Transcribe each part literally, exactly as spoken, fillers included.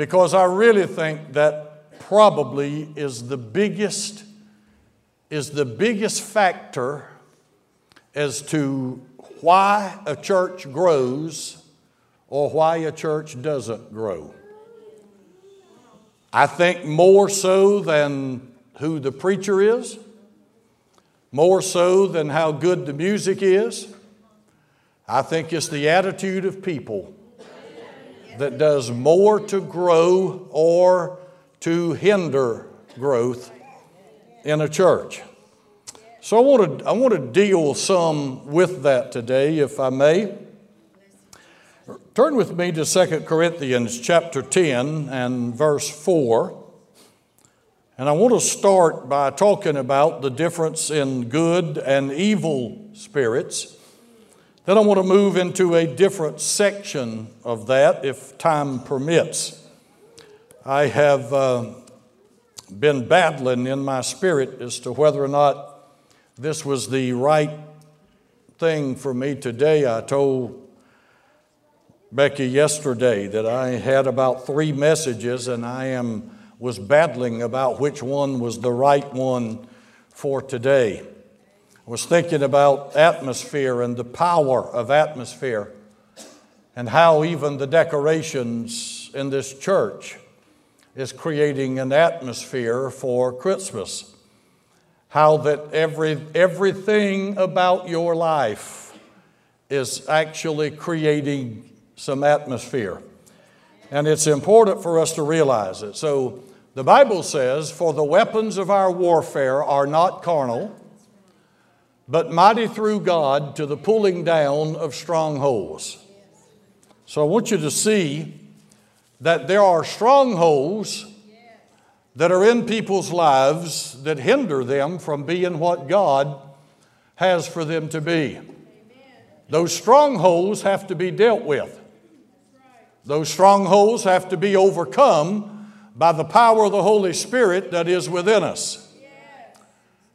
because I really think that probably is the biggest, is the biggest factor as to why a church grows or why a church doesn't grow. I think more so than who the preacher is, more so than how good the music is, I think it's the attitude of people that does more to grow or to hinder growth in a church. So I want to, I want to deal some with that today, if I may. Turn with me to Second Corinthians chapter ten and verse four. And I want to start by talking about the difference in good and evil spirits. Then I want to move into a different section of that, if time permits. I have uh, been battling in my spirit as to whether or not this was the right thing for me today. I told Becky yesterday that I had about three messages, and I am was battling about which one was the right one for today. I was thinking about atmosphere and the power of atmosphere and how even the decorations in this church is creating an atmosphere for Christmas. How that every everything about your life is actually creating some atmosphere. And it's important for us to realize it. So the Bible says, for the weapons of our warfare are not carnal, but mighty through God to the pulling down of strongholds. So I want you to see that there are strongholds that are in people's lives that hinder them from being what God has for them to be. Those strongholds have to be dealt with. Those strongholds have to be overcome by the power of the Holy Spirit that is within us.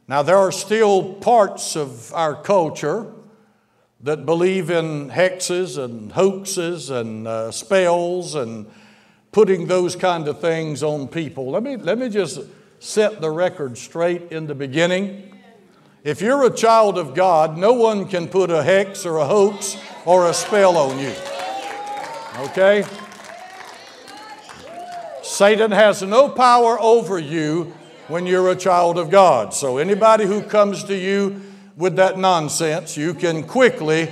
Now, there are still parts of our culture that believe in hexes and hoaxes and uh, spells and putting those kind of things on people. Let me, let me just set the record straight in the beginning. If you're a child of God, no one can put a hex or a hoax or a spell on you. Okay? Satan has no power over you when you're a child of God. So anybody who comes to you with that nonsense, you can quickly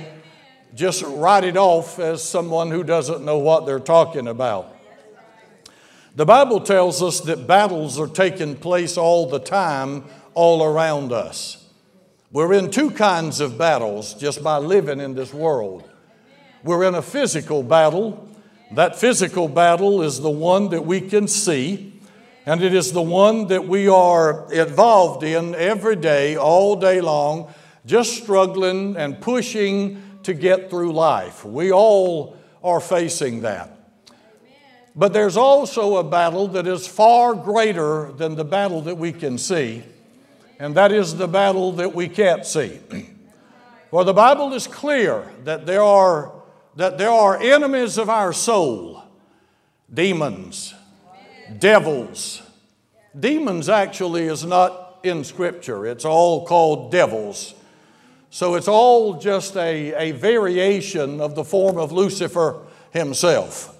just write it off as someone who doesn't know what they're talking about. The Bible tells us that battles are taking place all the time, all around us. We're in two kinds of battles just by living in this world. We're in a physical battle. That physical battle is the one that we can see, and it is the one that we are involved in every day, all day long, just struggling and pushing to get through life. We all are facing that. But there's also a battle that is far greater than the battle that we can see, and that is the battle that we can't see. Well, the Bible is clear that there are that there are enemies of our soul, demons, devils. Demons actually is not in Scripture. It's all called devils. So it's all just a, a variation of the form of Lucifer himself.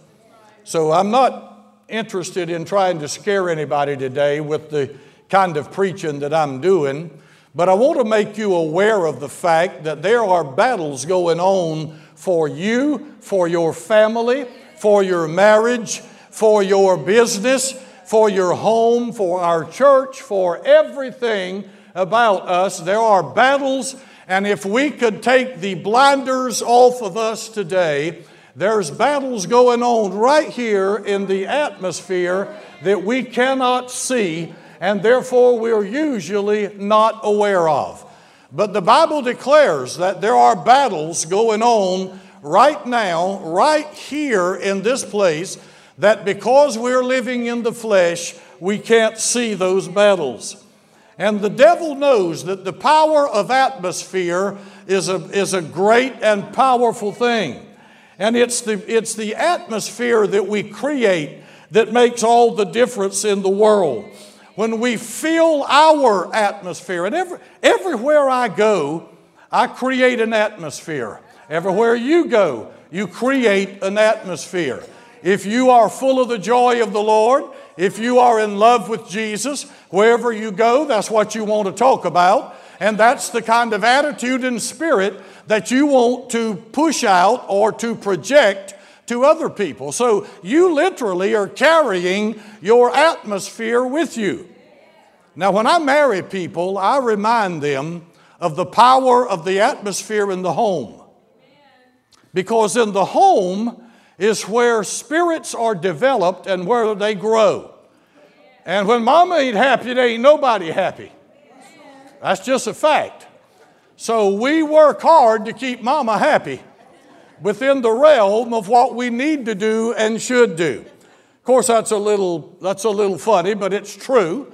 So I'm not interested in trying to scare anybody today with the kind of preaching that I'm doing, but I want to make you aware of the fact that there are battles going on for you, for your family, for your marriage, for your business, for your home, for our church, for everything about us. There are battles, and if we could take the blinders off of us today, there's battles going on right here in the atmosphere that we cannot see, and therefore we're usually not aware of. But the Bible declares that there are battles going on right now, right here in this place, that because we're living in the flesh, we can't see those battles. And the devil knows that the power of atmosphere is a, is a great and powerful thing. And it's the, it's the atmosphere that we create that makes all the difference in the world. When we fill our atmosphere, and every, everywhere I go, I create an atmosphere. Everywhere you go, you create an atmosphere. If you are full of the joy of the Lord, if you are in love with Jesus, wherever you go, that's what you want to talk about. And that's the kind of attitude and spirit that you want to push out or to project to other people. So you literally are carrying your atmosphere with you. Now, when I marry people, I remind them of the power of the atmosphere in the home. Because in the home is where spirits are developed and where they grow. And when mama ain't happy, there ain't nobody happy. That's just a fact. So we work hard to keep mama happy within the realm of what we need to do and should do. Of course, that's a little, that's a little funny, but it's true.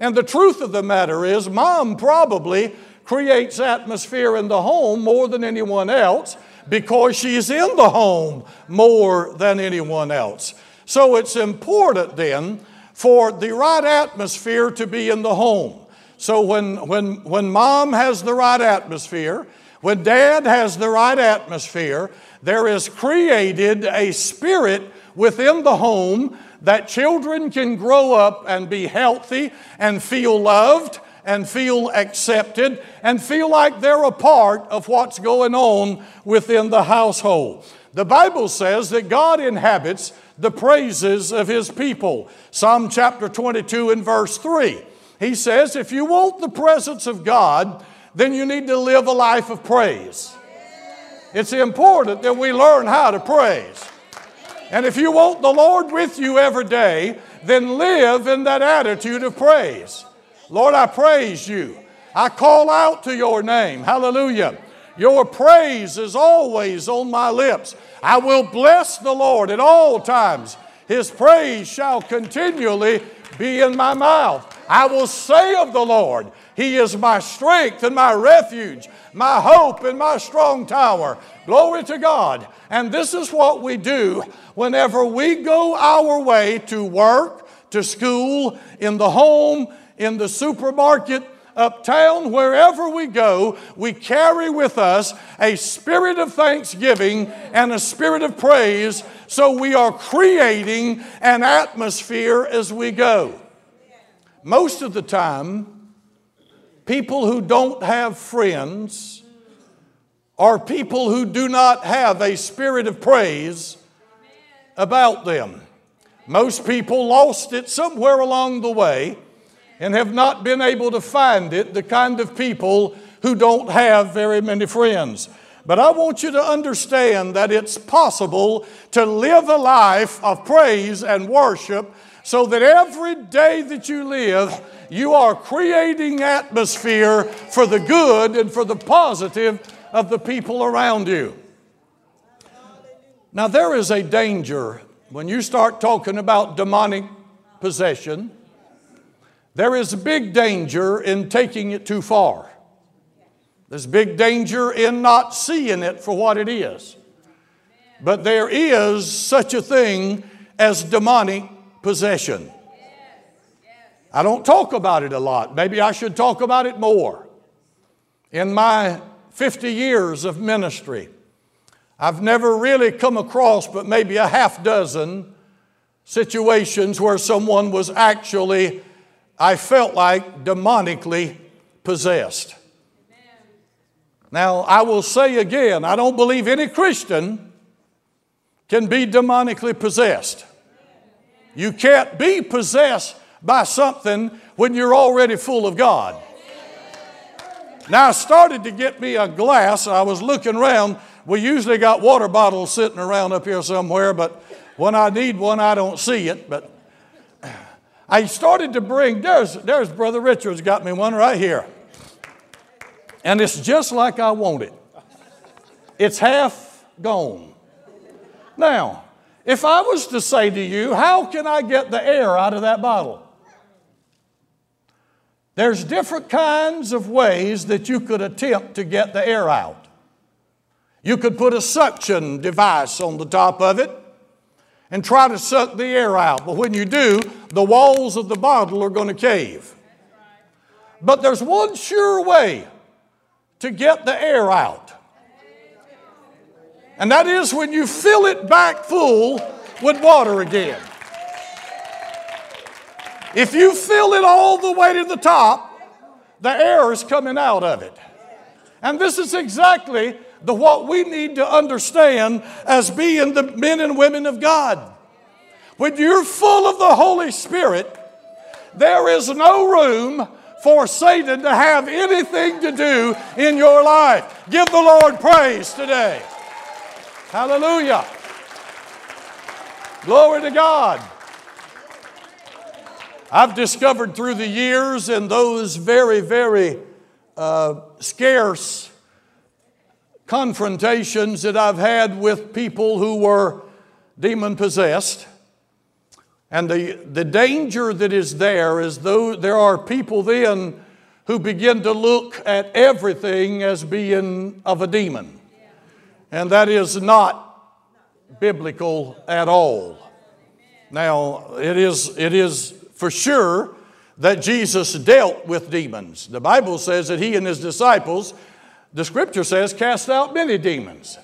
And the truth of the matter is, mom probably creates atmosphere in the home more than anyone else because she's in the home more than anyone else. So it's important then for the right atmosphere to be in the home. So when, when, when mom has the right atmosphere, when dad has the right atmosphere, there is created a spirit within the home that children can grow up and be healthy and feel loved and feel accepted and feel like they're a part of what's going on within the household. The Bible says that God inhabits the praises of His people. Psalm chapter twenty-two and verse three. He says, if you want the presence of God, then you need to live a life of praise. It's important that we learn how to praise. And if you want the Lord with you every day, then live in that attitude of praise. Lord, I praise you. I call out to your name. Hallelujah. Your praise is always on my lips. I will bless the Lord at all times. His praise shall continually be in my mouth. I will say of the Lord, He is my strength and my refuge, my hope and my strong tower. Glory to God. And this is what we do whenever we go our way to work, to school, in the home, in the supermarket, uptown, wherever we go, we carry with us a spirit of thanksgiving and a spirit of praise, so we are creating an atmosphere as we go. Most of the time, people who don't have friends are people who do not have a spirit of praise about them. Most people lost it somewhere along the way and have not been able to find it, the kind of people who don't have very many friends. But I want you to understand that it's possible to live a life of praise and worship, so that every day that you live, you are creating atmosphere for the good and for the positive of the people around you. Now, there is a danger when you start talking about demonic possession. There is big danger in taking it too far. There's big danger in not seeing it for what it is. But there is such a thing as demonic possession. I don't talk about it a lot. Maybe I should talk about it more. In my fifty years of ministry, I've never really come across but maybe a half dozen situations where someone was actually, I felt like, demonically possessed. Now, I will say again, I don't believe any Christian can be demonically possessed. You can't be possessed by something when you're already full of God. Now, I started to get me a glass. I was looking around. We usually got water bottles sitting around up here somewhere, but when I need one, I don't see it. But I started to bring, there's, there's Brother Richard's got me one right here. And it's just like I want it. It's half gone. Now, if I was to say to you, how can I get the air out of that bottle? There's different kinds of ways that you could attempt to get the air out. You could put a suction device on the top of it and try to suck the air out. But when you do, the walls of the bottle are going to cave. But there's one sure way to get the air out. And that is when you fill it back full with water again. If you fill it all the way to the top, the air is coming out of it. And this is exactly the what we need to understand as being the men and women of God. When you're full of the Holy Spirit, there is no room for Satan to have anything to do in your life. Give the Lord praise today. Hallelujah. Glory to God. I've discovered through the years in those very, very uh, scarce confrontations that I've had with people who were demon-possessed. And the, the danger that is there is though there are people then who begin to look at everything as being of a demon. And that is not biblical at all. Now, it is it is... for sure that Jesus dealt with demons. The Bible says that he and his disciples, the scripture says, cast out many demons.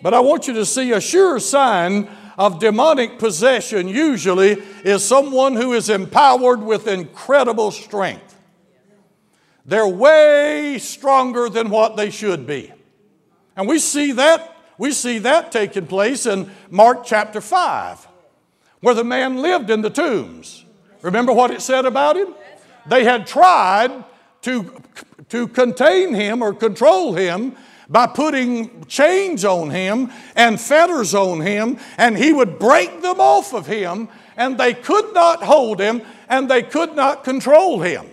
But I want you to see a sure sign of demonic possession usually is someone who is empowered with incredible strength. They're way stronger than what they should be. And we see that, we see that taking place in Mark chapter five, where the man lived in the tombs. Remember what it said about him? They had tried to, to contain him or control him by putting chains on him and fetters on him, and he would break them off of him, and they could not hold him, and they could not control him.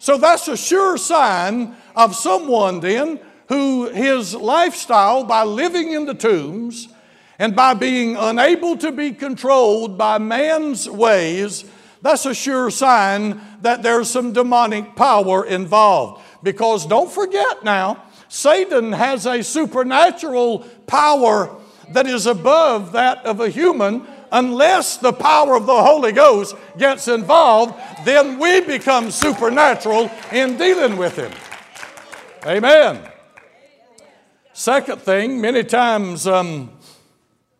So that's a sure sign of someone then who his lifestyle, by living in the tombs and by being unable to be controlled by man's ways, that's a sure sign that there's some demonic power involved. Because don't forget now, Satan has a supernatural power that is above that of a human. Unless the power of the Holy Ghost gets involved, then we become supernatural in dealing with him. Amen. Second thing, many times um,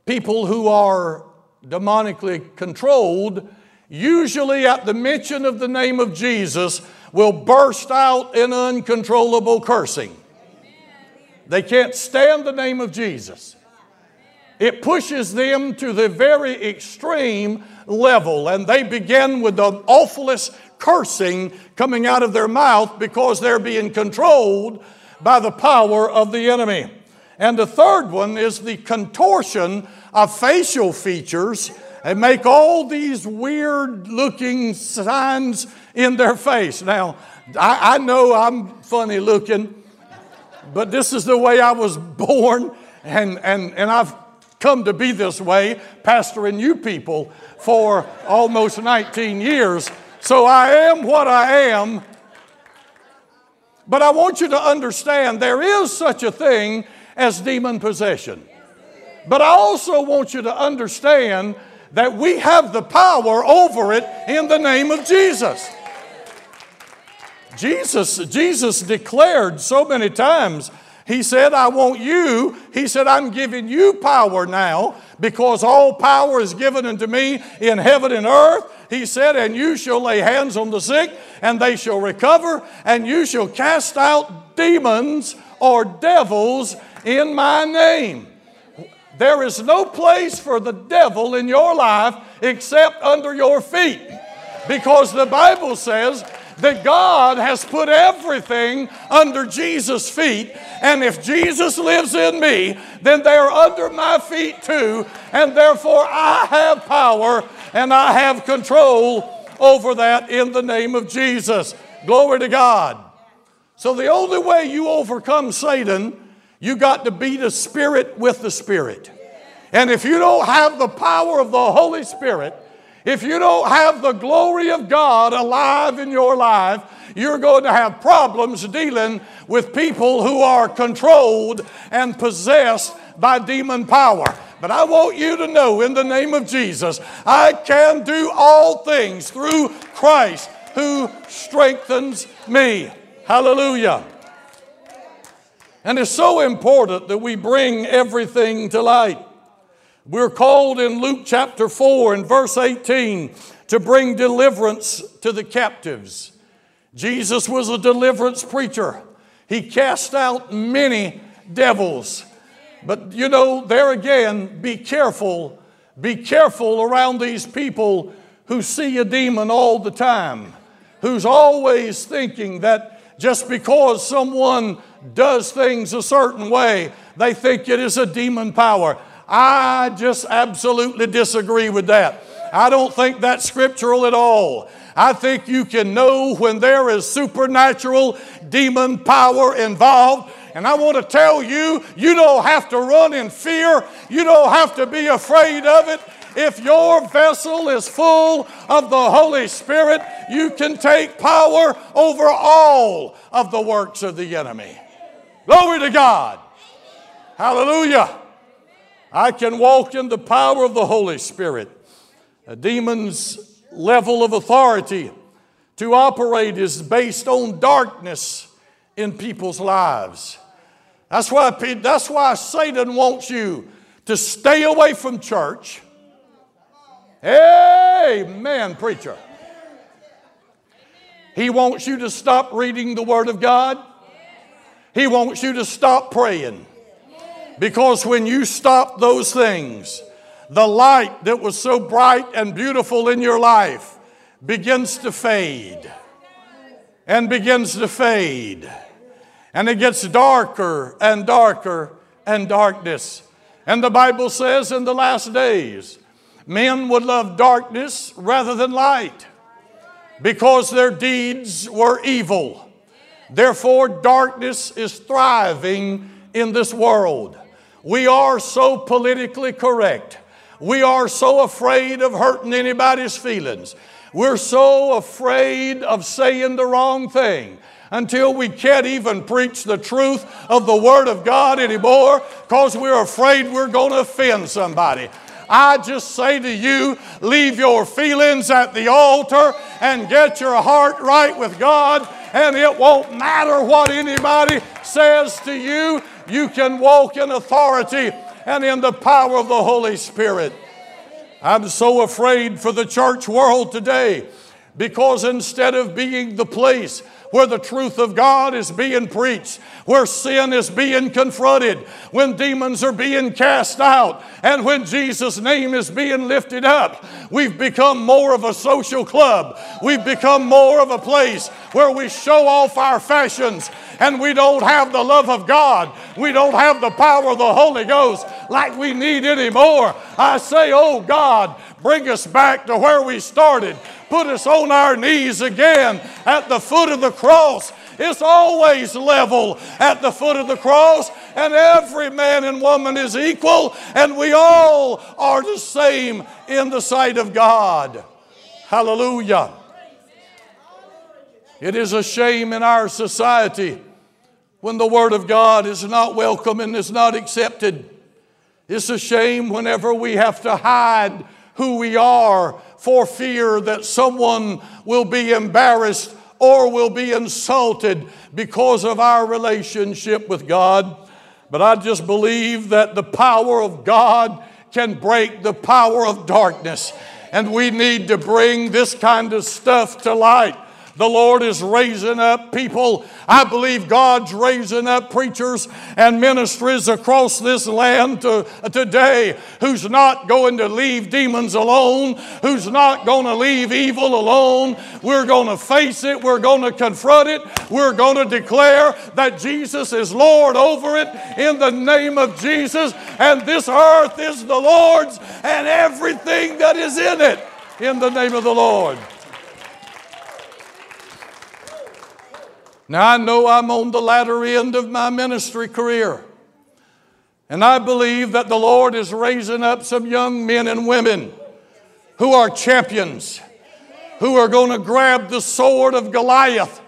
people who are demonically controlled usually at the mention of the name of Jesus will burst out in uncontrollable cursing. They can't stand the name of Jesus. It pushes them to the very extreme level, and they begin with the awfulest cursing coming out of their mouth because they're being controlled by the power of the enemy. And the third one is the contortion of facial features. They make all these weird-looking signs in their face. Now, I, I know I'm funny-looking, but this is the way I was born, and, and, and I've come to be this way, pastoring you people for almost nineteen years. So I am what I am. But I want you to understand there is such a thing as demon possession. But I also want you to understand that we have the power over it in the name of Jesus. Jesus, Jesus declared so many times, he said, I want you, he said, I'm giving you power now because all power is given unto me in heaven and earth. He said, and you shall lay hands on the sick and they shall recover, and you shall cast out demons or devils in my name. There is no place for the devil in your life except under your feet, because the Bible says that God has put everything under Jesus' feet, and if Jesus lives in me, then they are under my feet too, and therefore I have power and I have control over that in the name of Jesus. Glory to God. So the only way you overcome Satan, you got to beat the spirit with the spirit. And if you don't have the power of the Holy Spirit, if you don't have the glory of God alive in your life, you're going to have problems dealing with people who are controlled and possessed by demon power. But I want you to know in the name of Jesus, I can do all things through Christ who strengthens me. Hallelujah. And it's so important that we bring everything to light. We're called in Luke chapter four and verse eighteen to bring deliverance to the captives. Jesus was a deliverance preacher. He cast out many devils. But you know, there again, be careful. Be careful around these people who see a demon all the time, who's always thinking that just because someone does things a certain way, they think it is a demon power. I just absolutely disagree with that. I don't think that's scriptural at all. I think you can know when there is supernatural demon power involved. And I want to tell you, you don't have to run in fear. You don't have to be afraid of it. If your vessel is full of the Holy Spirit, you can take power over all of the works of the enemy. Glory to God. Hallelujah. I can walk in the power of the Holy Spirit. A demon's level of authority to operate is based on darkness in people's lives. That's why, that's why Satan wants you to stay away from church. Amen, preacher. He wants you to stop reading the Word of God. He wants you to stop praying. Because when you stop those things, the light that was so bright and beautiful in your life begins to fade and begins to fade. And it gets darker and darker and darkness. And the Bible says in the last days, men would love darkness rather than light because their deeds were evil. Therefore, darkness is thriving in this world. We are so politically correct. We are so afraid of hurting anybody's feelings. We're so afraid of saying the wrong thing until we can't even preach the truth of the Word of God anymore because we're afraid we're going to offend somebody. I just say to you, leave your feelings at the altar and get your heart right with God, and it won't matter what anybody says to you. You can walk in authority and in the power of the Holy Spirit. I'm so afraid for the church world today because instead of being the place where the truth of God is being preached, where sin is being confronted, when demons are being cast out, and when Jesus' name is being lifted up, we've become more of a social club. We've become more of a place where we show off our fashions, and we don't have the love of God. We don't have the power of the Holy Ghost like we need anymore. I say, oh God, bring us back to where we started. Put us on our knees again at the foot of the cross. It's always level at the foot of the cross, and every man and woman is equal, and we all are the same in the sight of God. Hallelujah. It is a shame in our society when the Word of God is not welcome and is not accepted. It's a shame whenever we have to hide who we are for fear that someone will be embarrassed or will be insulted because of our relationship with God. But I just believe that the power of God can break the power of darkness, and we need to bring this kind of stuff to light. The Lord is raising up people. I believe God's raising up preachers and ministries across this land to, today who's not going to leave demons alone, who's not going to leave evil alone. We're going to face it. We're going to confront it. We're going to declare that Jesus is Lord over it in the name of Jesus. And this earth is the Lord's and everything that is in it in the name of the Lord. Now I know I'm on the latter end of my ministry career, and I believe that the Lord is raising up some young men and women who are champions, who are going to grab the sword of Goliath.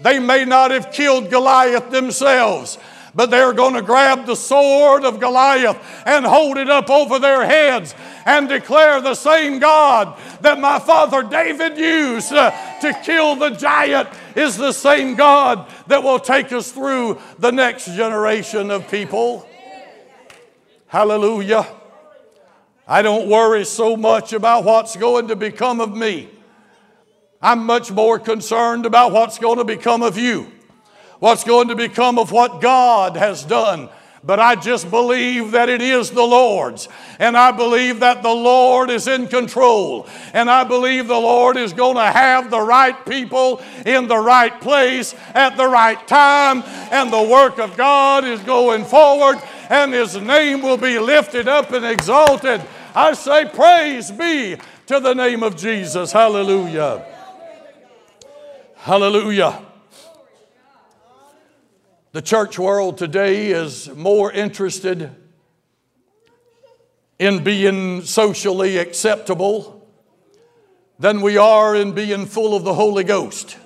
They may not have killed Goliath themselves, but they're going to grab the sword of Goliath and hold it up over their heads and declare the same God that my father David used uh, to kill the giant is the same God that will take us through the next generation of people. Hallelujah. I don't worry so much about what's going to become of me. I'm much more concerned about what's going to become of you, what's going to become of what God has done. But I just believe that it is the Lord's. And I believe that the Lord is in control. And I believe the Lord is going to have the right people in the right place at the right time. And the work of God is going forward. And His name will be lifted up and exalted. I say praise be to the name of Jesus. Hallelujah. Hallelujah. The church world today is more interested in being socially acceptable than we are in being full of the Holy Ghost.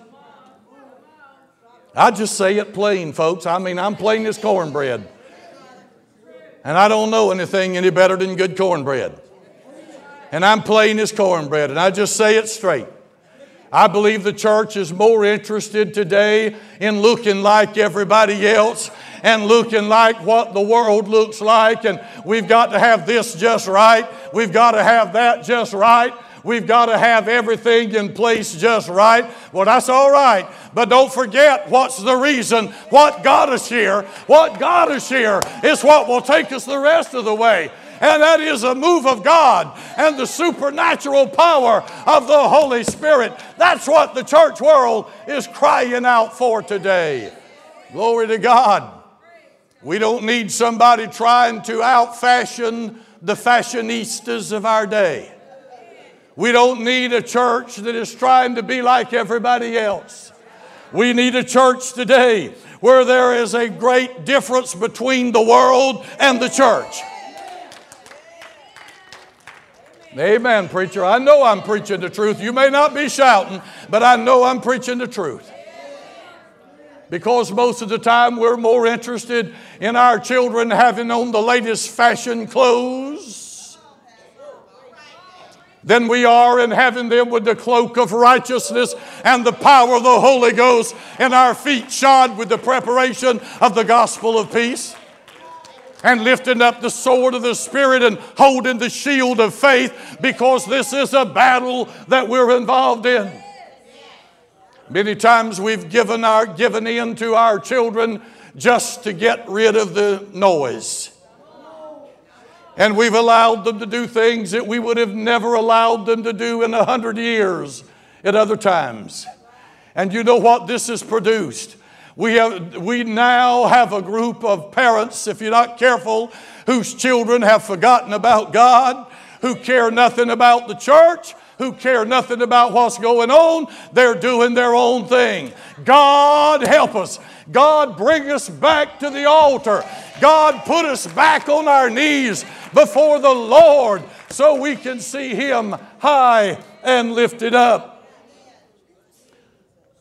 I just say it plain, folks. I mean, I'm plain as cornbread. And I don't know anything any better than good cornbread. And I'm plain as cornbread. And I just say it straight. I believe the church is more interested today in looking like everybody else and looking like what the world looks like. And we've got to have this just right. We've got to have that just right. We've got to have everything in place just right. Well, that's all right. But don't forget what's the reason, what got us here. What got us here is what will take us the rest of the way. And that is a move of God and the supernatural power of the Holy Spirit. That's what the church world is crying out for today. Glory to God. We don't need somebody trying to out-fashion the fashionistas of our day. We don't need a church that is trying to be like everybody else. We need a church today where there is a great difference between the world and the church. Amen, preacher. I know I'm preaching the truth. You may not be shouting, but I know I'm preaching the truth. Because most of the time we're more interested in our children having on the latest fashion clothes than we are in having them with the cloak of righteousness and the power of the Holy Ghost and our feet shod with the preparation of the gospel of peace. And lifting up the sword of the Spirit and holding the shield of faith, because this is a battle that we're involved in. Many times we've given, our, given in to our children just to get rid of the noise. And we've allowed them to do things that we would have never allowed them to do in a hundred years at other times. And you know what this has produced? We, have, we now have a group of parents, if you're not careful, whose children have forgotten about God, who care nothing about the church, who care nothing about what's going on. They're doing their own thing. God help us. God bring us back to the altar. God put us back on our knees before the Lord so we can see Him high and lifted up.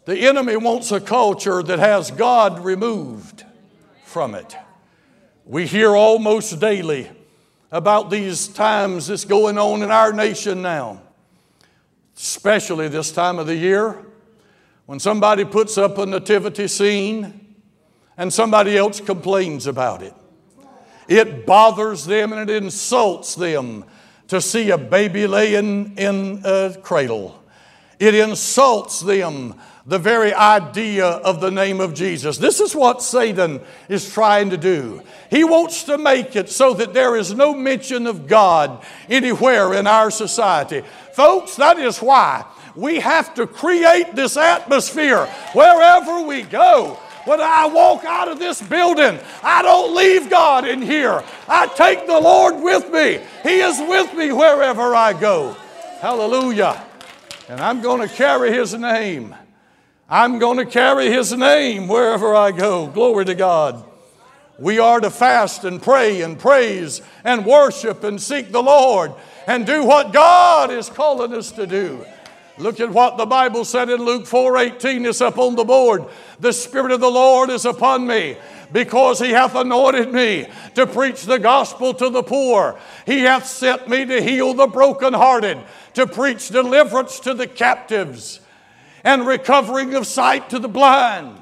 The enemy wants a culture that has God removed from it. We hear almost daily about these times that's going on in our nation now, especially this time of the year, when somebody puts up a nativity scene and somebody else complains about it. It bothers them and it insults them to see a baby laying in a cradle. It insults them, the very idea of the name of Jesus. This is what Satan is trying to do. He wants to make it so that there is no mention of God anywhere in our society. Folks, that is why we have to create this atmosphere wherever we go. When I walk out of this building, I don't leave God in here. I take the Lord with me. He is with me wherever I go. Hallelujah. And I'm going to carry His name. I'm going to carry His name wherever I go. Glory to God. We are to fast and pray and praise and worship and seek the Lord and do what God is calling us to do. Look at what the Bible said in Luke four eighteen. It's up on the board. The Spirit of the Lord is upon me, because He hath anointed me to preach the gospel to the poor. He hath sent me to heal the brokenhearted, to preach deliverance to the captives, and recovering of sight to the blind,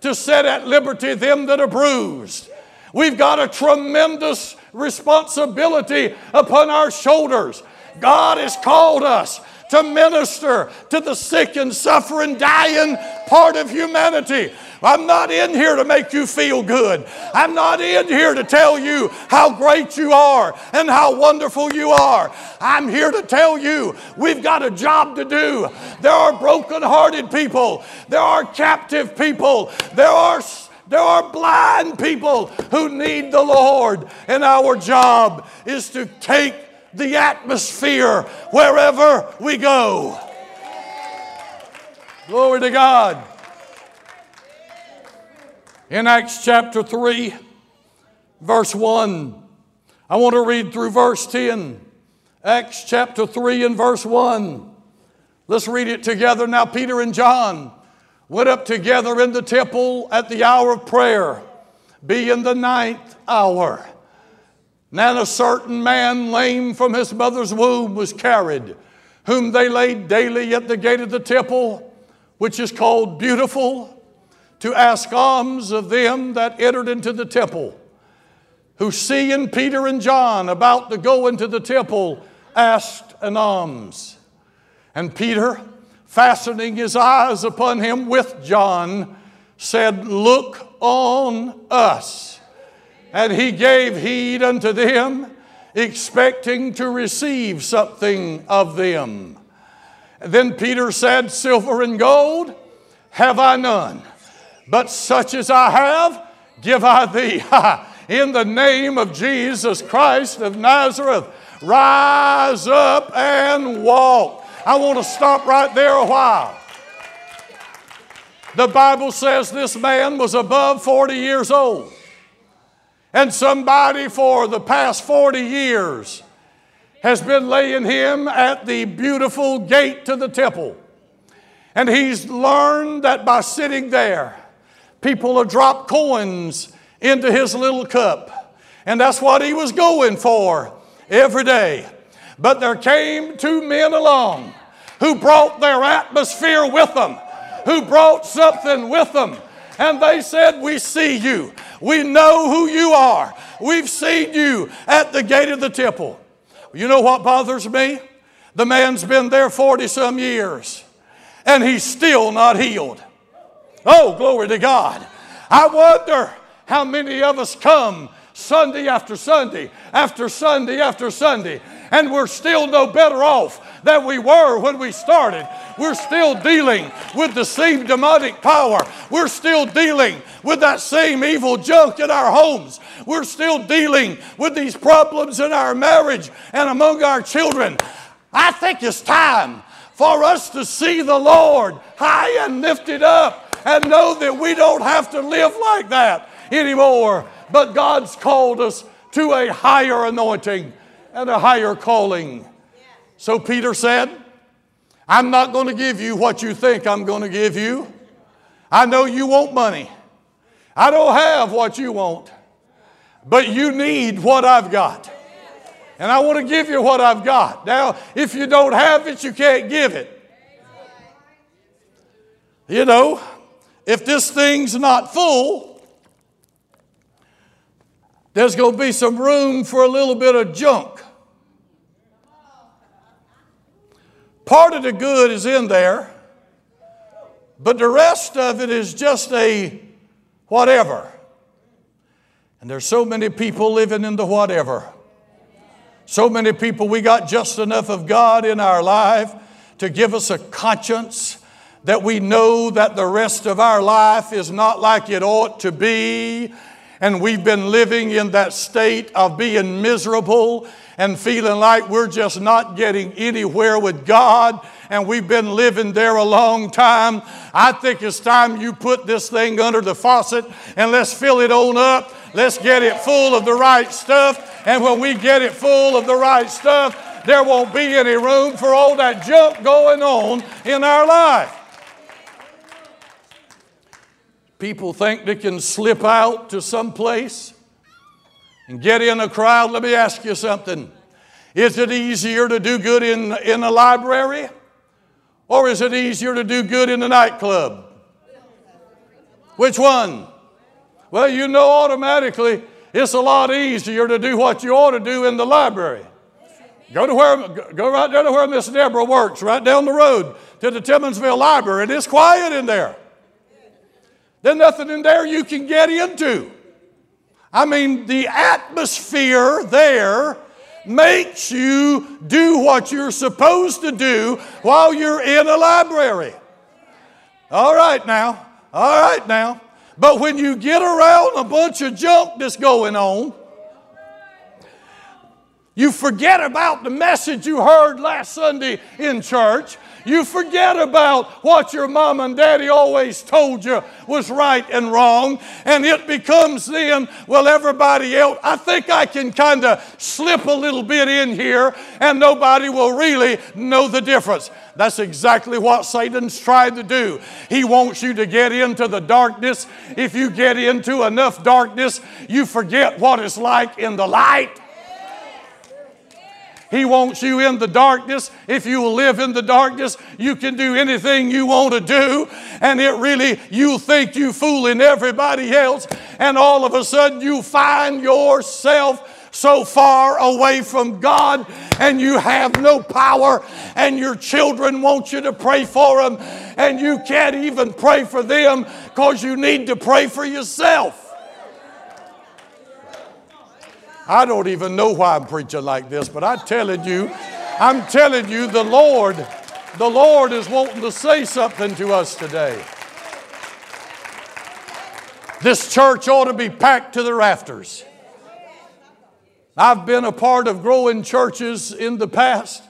to set at liberty them that are bruised. We've got a tremendous responsibility upon our shoulders. God has called us to minister to the sick and suffering, dying part of humanity. I'm not in here to make you feel good. I'm not in here to tell you how great you are and how wonderful you are. I'm here to tell you we've got a job to do. There are broken-hearted people. There are captive people. There are, there are blind people who need the Lord. And our job is to take the atmosphere wherever we go. Glory to God. In Acts chapter three, verse one, I want to read through verse ten. Acts chapter three and verse one. Let's read it together. Now Peter and John went up together in the temple at the hour of prayer, being the ninth hour. Now a certain man lame from his mother's womb was carried, whom they laid daily at the gate of the temple, which is called Beautiful, to ask alms of them that entered into the temple. Who, seeing Peter and John about to go into the temple, asked an alms. And Peter, fastening his eyes upon him with John, said, "Look on us." And he gave heed unto them, expecting to receive something of them. Then Peter said, "Silver and gold have I none, but such as I have give I thee. In the name of Jesus Christ of Nazareth, rise up and walk." I want to stop right there a while. The Bible says this man was above forty years old. And somebody for the past forty years has been laying him at the beautiful gate to the temple. And he's learned that by sitting there, people have dropped coins into his little cup. And that's what he was going for every day. But there came two men along who brought their atmosphere with them, who brought something with them. And they said, "We see you. We know who you are. We've seen you at the gate of the temple." You know what bothers me? The man's been there forty some years and he's still not healed. Oh, glory to God. I wonder how many of us come Sunday after Sunday after Sunday after Sunday and we're still no better off than we were when we started. We're still dealing with the same demonic power. We're still dealing with that same evil junk in our homes. We're still dealing with these problems in our marriage and among our children. I think it's time for us to see the Lord high and lifted up and know that we don't have to live like that anymore. But God's called us to a higher anointing and a higher calling. So Peter said, "I'm not going to give you what you think I'm going to give you. I know you want money. I don't have what you want. But you need what I've got. And I want to give you what I've got. Now, if you don't have it, you can't give it. You know, if this thing's not full, there's going to be some room for a little bit of junk. Part of the good is in there, but the rest of it is just a whatever." And there's so many people living in the whatever. So many people, we got just enough of God in our life to give us a conscience that we know that the rest of our life is not like it ought to be. And we've been living in that state of being miserable and feeling like we're just not getting anywhere with God. And we've been living there a long time. I think it's time you put this thing under the faucet and let's fill it on up. Let's get it full of the right stuff. And when we get it full of the right stuff, there won't be any room for all that junk going on in our life. People think they can slip out to some place and get in a crowd. Let me ask you something. Is it easier to do good in, in a library? Or is it easier to do good in the nightclub? Which one? Well, you know automatically it's a lot easier to do what you ought to do in the library. Go to where, go right there to where Miss Deborah works, right down the road to the Timmonsville Library. It is quiet in there. There's nothing in there you can get into. I mean, the atmosphere there makes you do what you're supposed to do while you're in a library. All right now. All right now. But when you get around a bunch of junk that's going on, you forget about the message you heard last Sunday in church. You forget about what your mom and daddy always told you was right and wrong. And it becomes then, well, everybody else, I think I can kind of slip a little bit in here and nobody will really know the difference. That's exactly what Satan's tried to do. He wants you to get into the darkness. If you get into enough darkness, you forget what it's like in the light. He wants you in the darkness. If you will live in the darkness, you can do anything you want to do. And it really, you think you're fooling everybody else. And all of a sudden you find yourself so far away from God and you have no power and your children want you to pray for them and you can't even pray for them because you need to pray for yourself. I don't even know why I'm preaching like this, but I'm telling you, I'm telling you the Lord, the Lord is wanting to say something to us today. This church ought to be packed to the rafters. I've been a part of growing churches in the past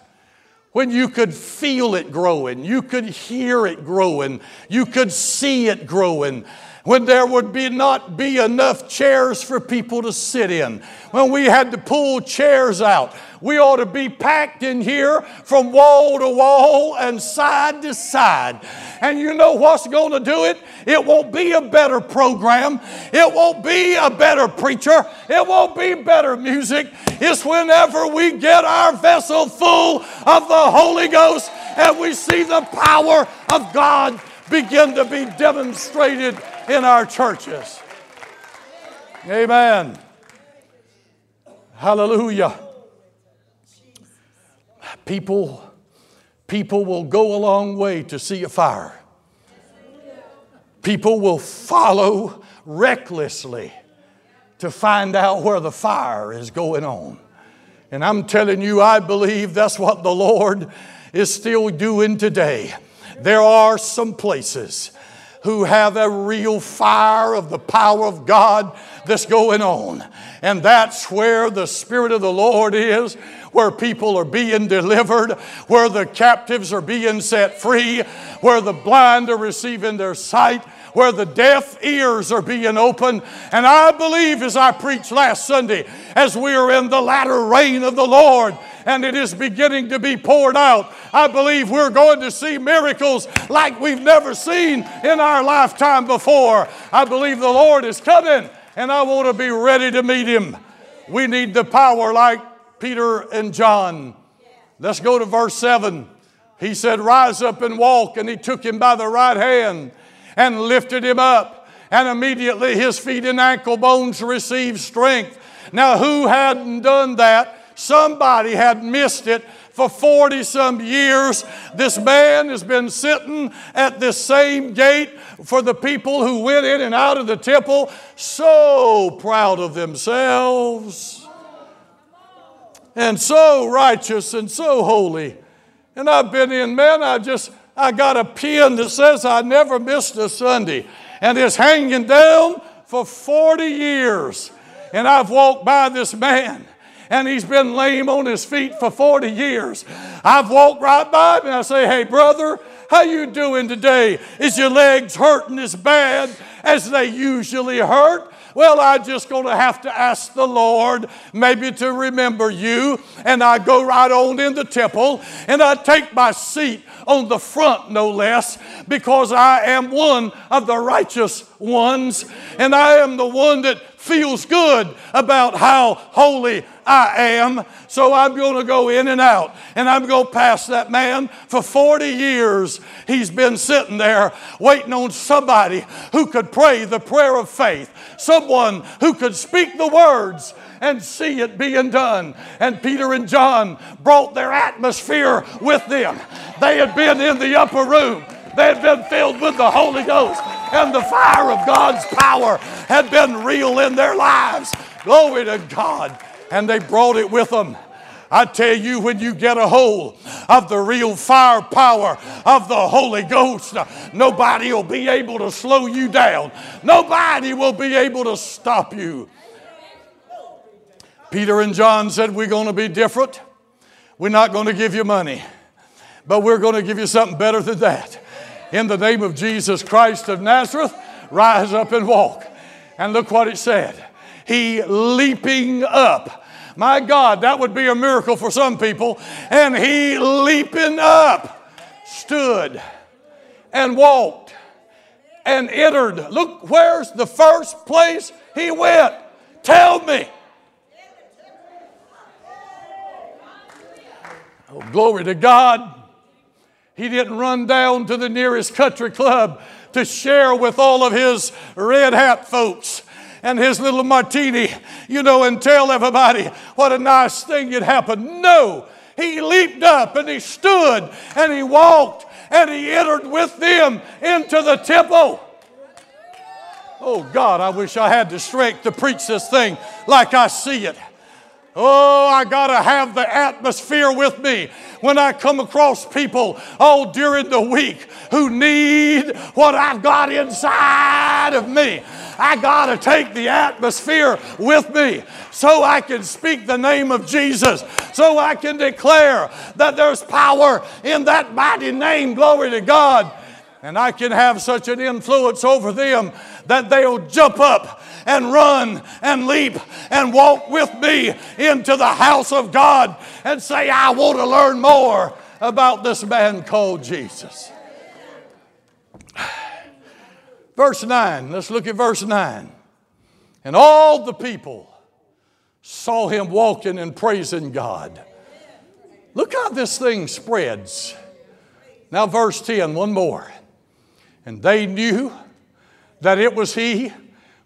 when you could feel it growing, you could hear it growing, you could see it growing. When there would be not be enough chairs for people to sit in. When we had to pull chairs out. We ought to be packed in here from wall to wall and side to side. And you know what's going to do it? It won't be a better program. It won't be a better preacher. It won't be better music. It's whenever we get our vessel full of the Holy Ghost and we see the power of God begin to be demonstrated in our churches. Amen. Hallelujah. People, people will go a long way to see a fire. People will follow recklessly to find out where the fire is going on. And I'm telling you, I believe that's what the Lord is still doing today. There are some places who have a real fire of the power of God that's going on. And that's where the Spirit of the Lord is, where people are being delivered, where the captives are being set free, where the blind are receiving their sight, where the deaf ears are being opened. And I believe, as I preached last Sunday, as we are in the latter rain of the Lord, and it is beginning to be poured out, I believe we're going to see miracles like we've never seen in our lifetime before. I believe the Lord is coming, and I want to be ready to meet Him. We need the power like Peter and John. Let's go to verse seven. He said, "Rise up and walk," and he took him by the right hand and lifted him up, and immediately his feet and ankle bones received strength. Now who hadn't done that? Somebody had missed it for forty some years. This man has been sitting at this same gate for the people who went in and out of the temple, so proud of themselves and so righteous and so holy. And I've been in, man, I just, I got a pin that says I never missed a Sunday, and it's hanging down for forty years. And I've walked by this man, and he's been lame on his feet for forty years. I've walked right by him and I say, "Hey, brother, how you doing today? Is your legs hurting as bad as they usually hurt? Well, I'm just going to have to ask the Lord maybe to remember you. And I go right on in the temple and I take my seat on the front, no less, because I am one of the righteous ones. And I am the one that feels good about how holy I am. So I'm going to go in and out. And I'm going to pass that man. For forty years, he's been sitting there waiting on somebody who could pray the prayer of faith. Someone who could speak the words and see it being done. And Peter and John brought their atmosphere with them. They had been in the upper room. They had been filled with the Holy Ghost. And the fire of God's power had been real in their lives. Glory to God. And they brought it with them. I tell you, when you get a hold of the real firepower of the Holy Ghost, nobody will be able to slow you down. Nobody will be able to stop you. Peter and John said, we're going to be different. We're not going to give you money. But we're going to give you something better than that. In the name of Jesus Christ of Nazareth, rise up and walk. And look what it said. He leaping up. My God, that would be a miracle for some people. And he leaping up stood and walked and entered. Look, where's the first place he went? Tell me. Oh, glory to God. He didn't run down to the nearest country club to share with all of his red hat folks and his little martini, you know, and tell everybody what a nice thing had happened. No, he leaped up and he stood and he walked and he entered with them into the temple. Oh God, I wish I had the strength to preach this thing like I see it. Oh, I got to have the atmosphere with me when I come across people all during the week who need what I've got inside of me. I got to take the atmosphere with me so I can speak the name of Jesus, so I can declare that there's power in that mighty name. Glory to God. And I can have such an influence over them that they'll jump up and run and leap and walk with me into the house of God and say, I want to learn more about this man called Jesus. Verse nine. Let's look at verse nine. And all the people saw him walking and praising God. Look how this thing spreads. Now verse ten, one more. And they knew that it was he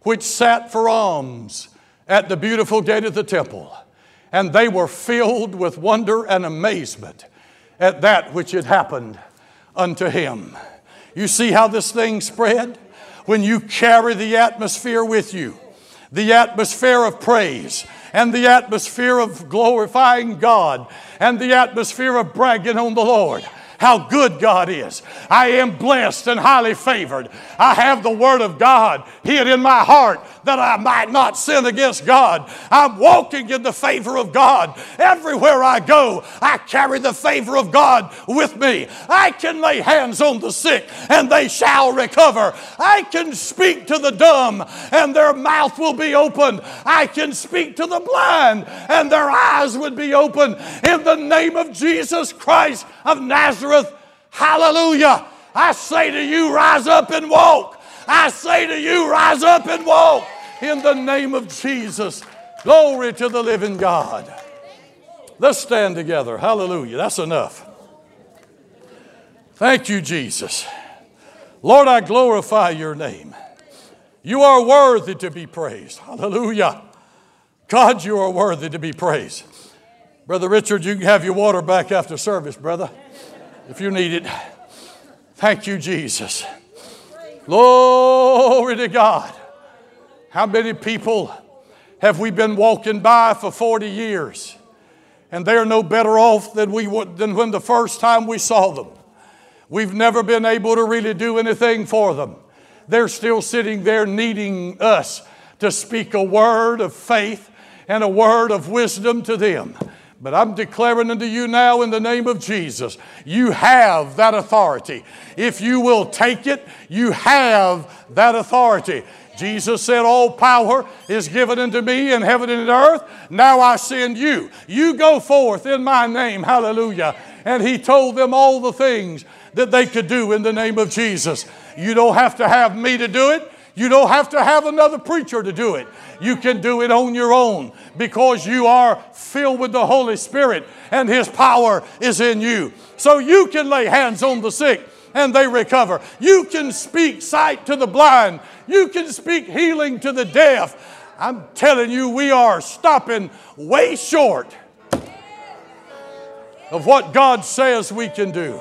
which sat for alms at the beautiful gate of the temple. And they were filled with wonder and amazement at that which had happened unto him. You see how this thing spread? When you carry the atmosphere with you, the atmosphere of praise and the atmosphere of glorifying God and the atmosphere of bragging on the Lord. How good God is. I am blessed and highly favored. I have the Word of God hid in my heart that I might not sin against God. I'm walking in the favor of God. Everywhere I go, I carry the favor of God with me. I can lay hands on the sick and they shall recover. I can speak to the dumb and their mouth will be opened. I can speak to the blind and their eyes would be opened. In the name of Jesus Christ of Nazareth. Hallelujah. I say to you, rise up and walk. I say to you, rise up and walk in the name of Jesus. Glory to the living God. Let's stand together. Hallelujah. That's enough. Thank you, Jesus. Lord, I glorify your name. You are worthy to be praised. Hallelujah. God, you are worthy to be praised. Brother Richard, you can have your water back after service, brother. If you need it. Thank you, Jesus. Glory to God. How many people have we been walking by for forty years and they're no better off than we would, than when the first time we saw them. We've never been able to really do anything for them. They're still sitting there needing us to speak a word of faith and a word of wisdom to them. But I'm declaring unto you now in the name of Jesus, you have that authority. If you will take it, you have that authority. Jesus said, all power is given unto me in heaven and in earth. Now I send you. You go forth in my name. Hallelujah. And he told them all the things that they could do in the name of Jesus. You don't have to have me to do it. You don't have to have another preacher to do it. You can do it on your own because you are filled with the Holy Spirit and his power is in you. So you can lay hands on the sick and they recover. You can speak sight to the blind. You can speak healing to the deaf. I'm telling you, we are stopping way short of what God says we can do.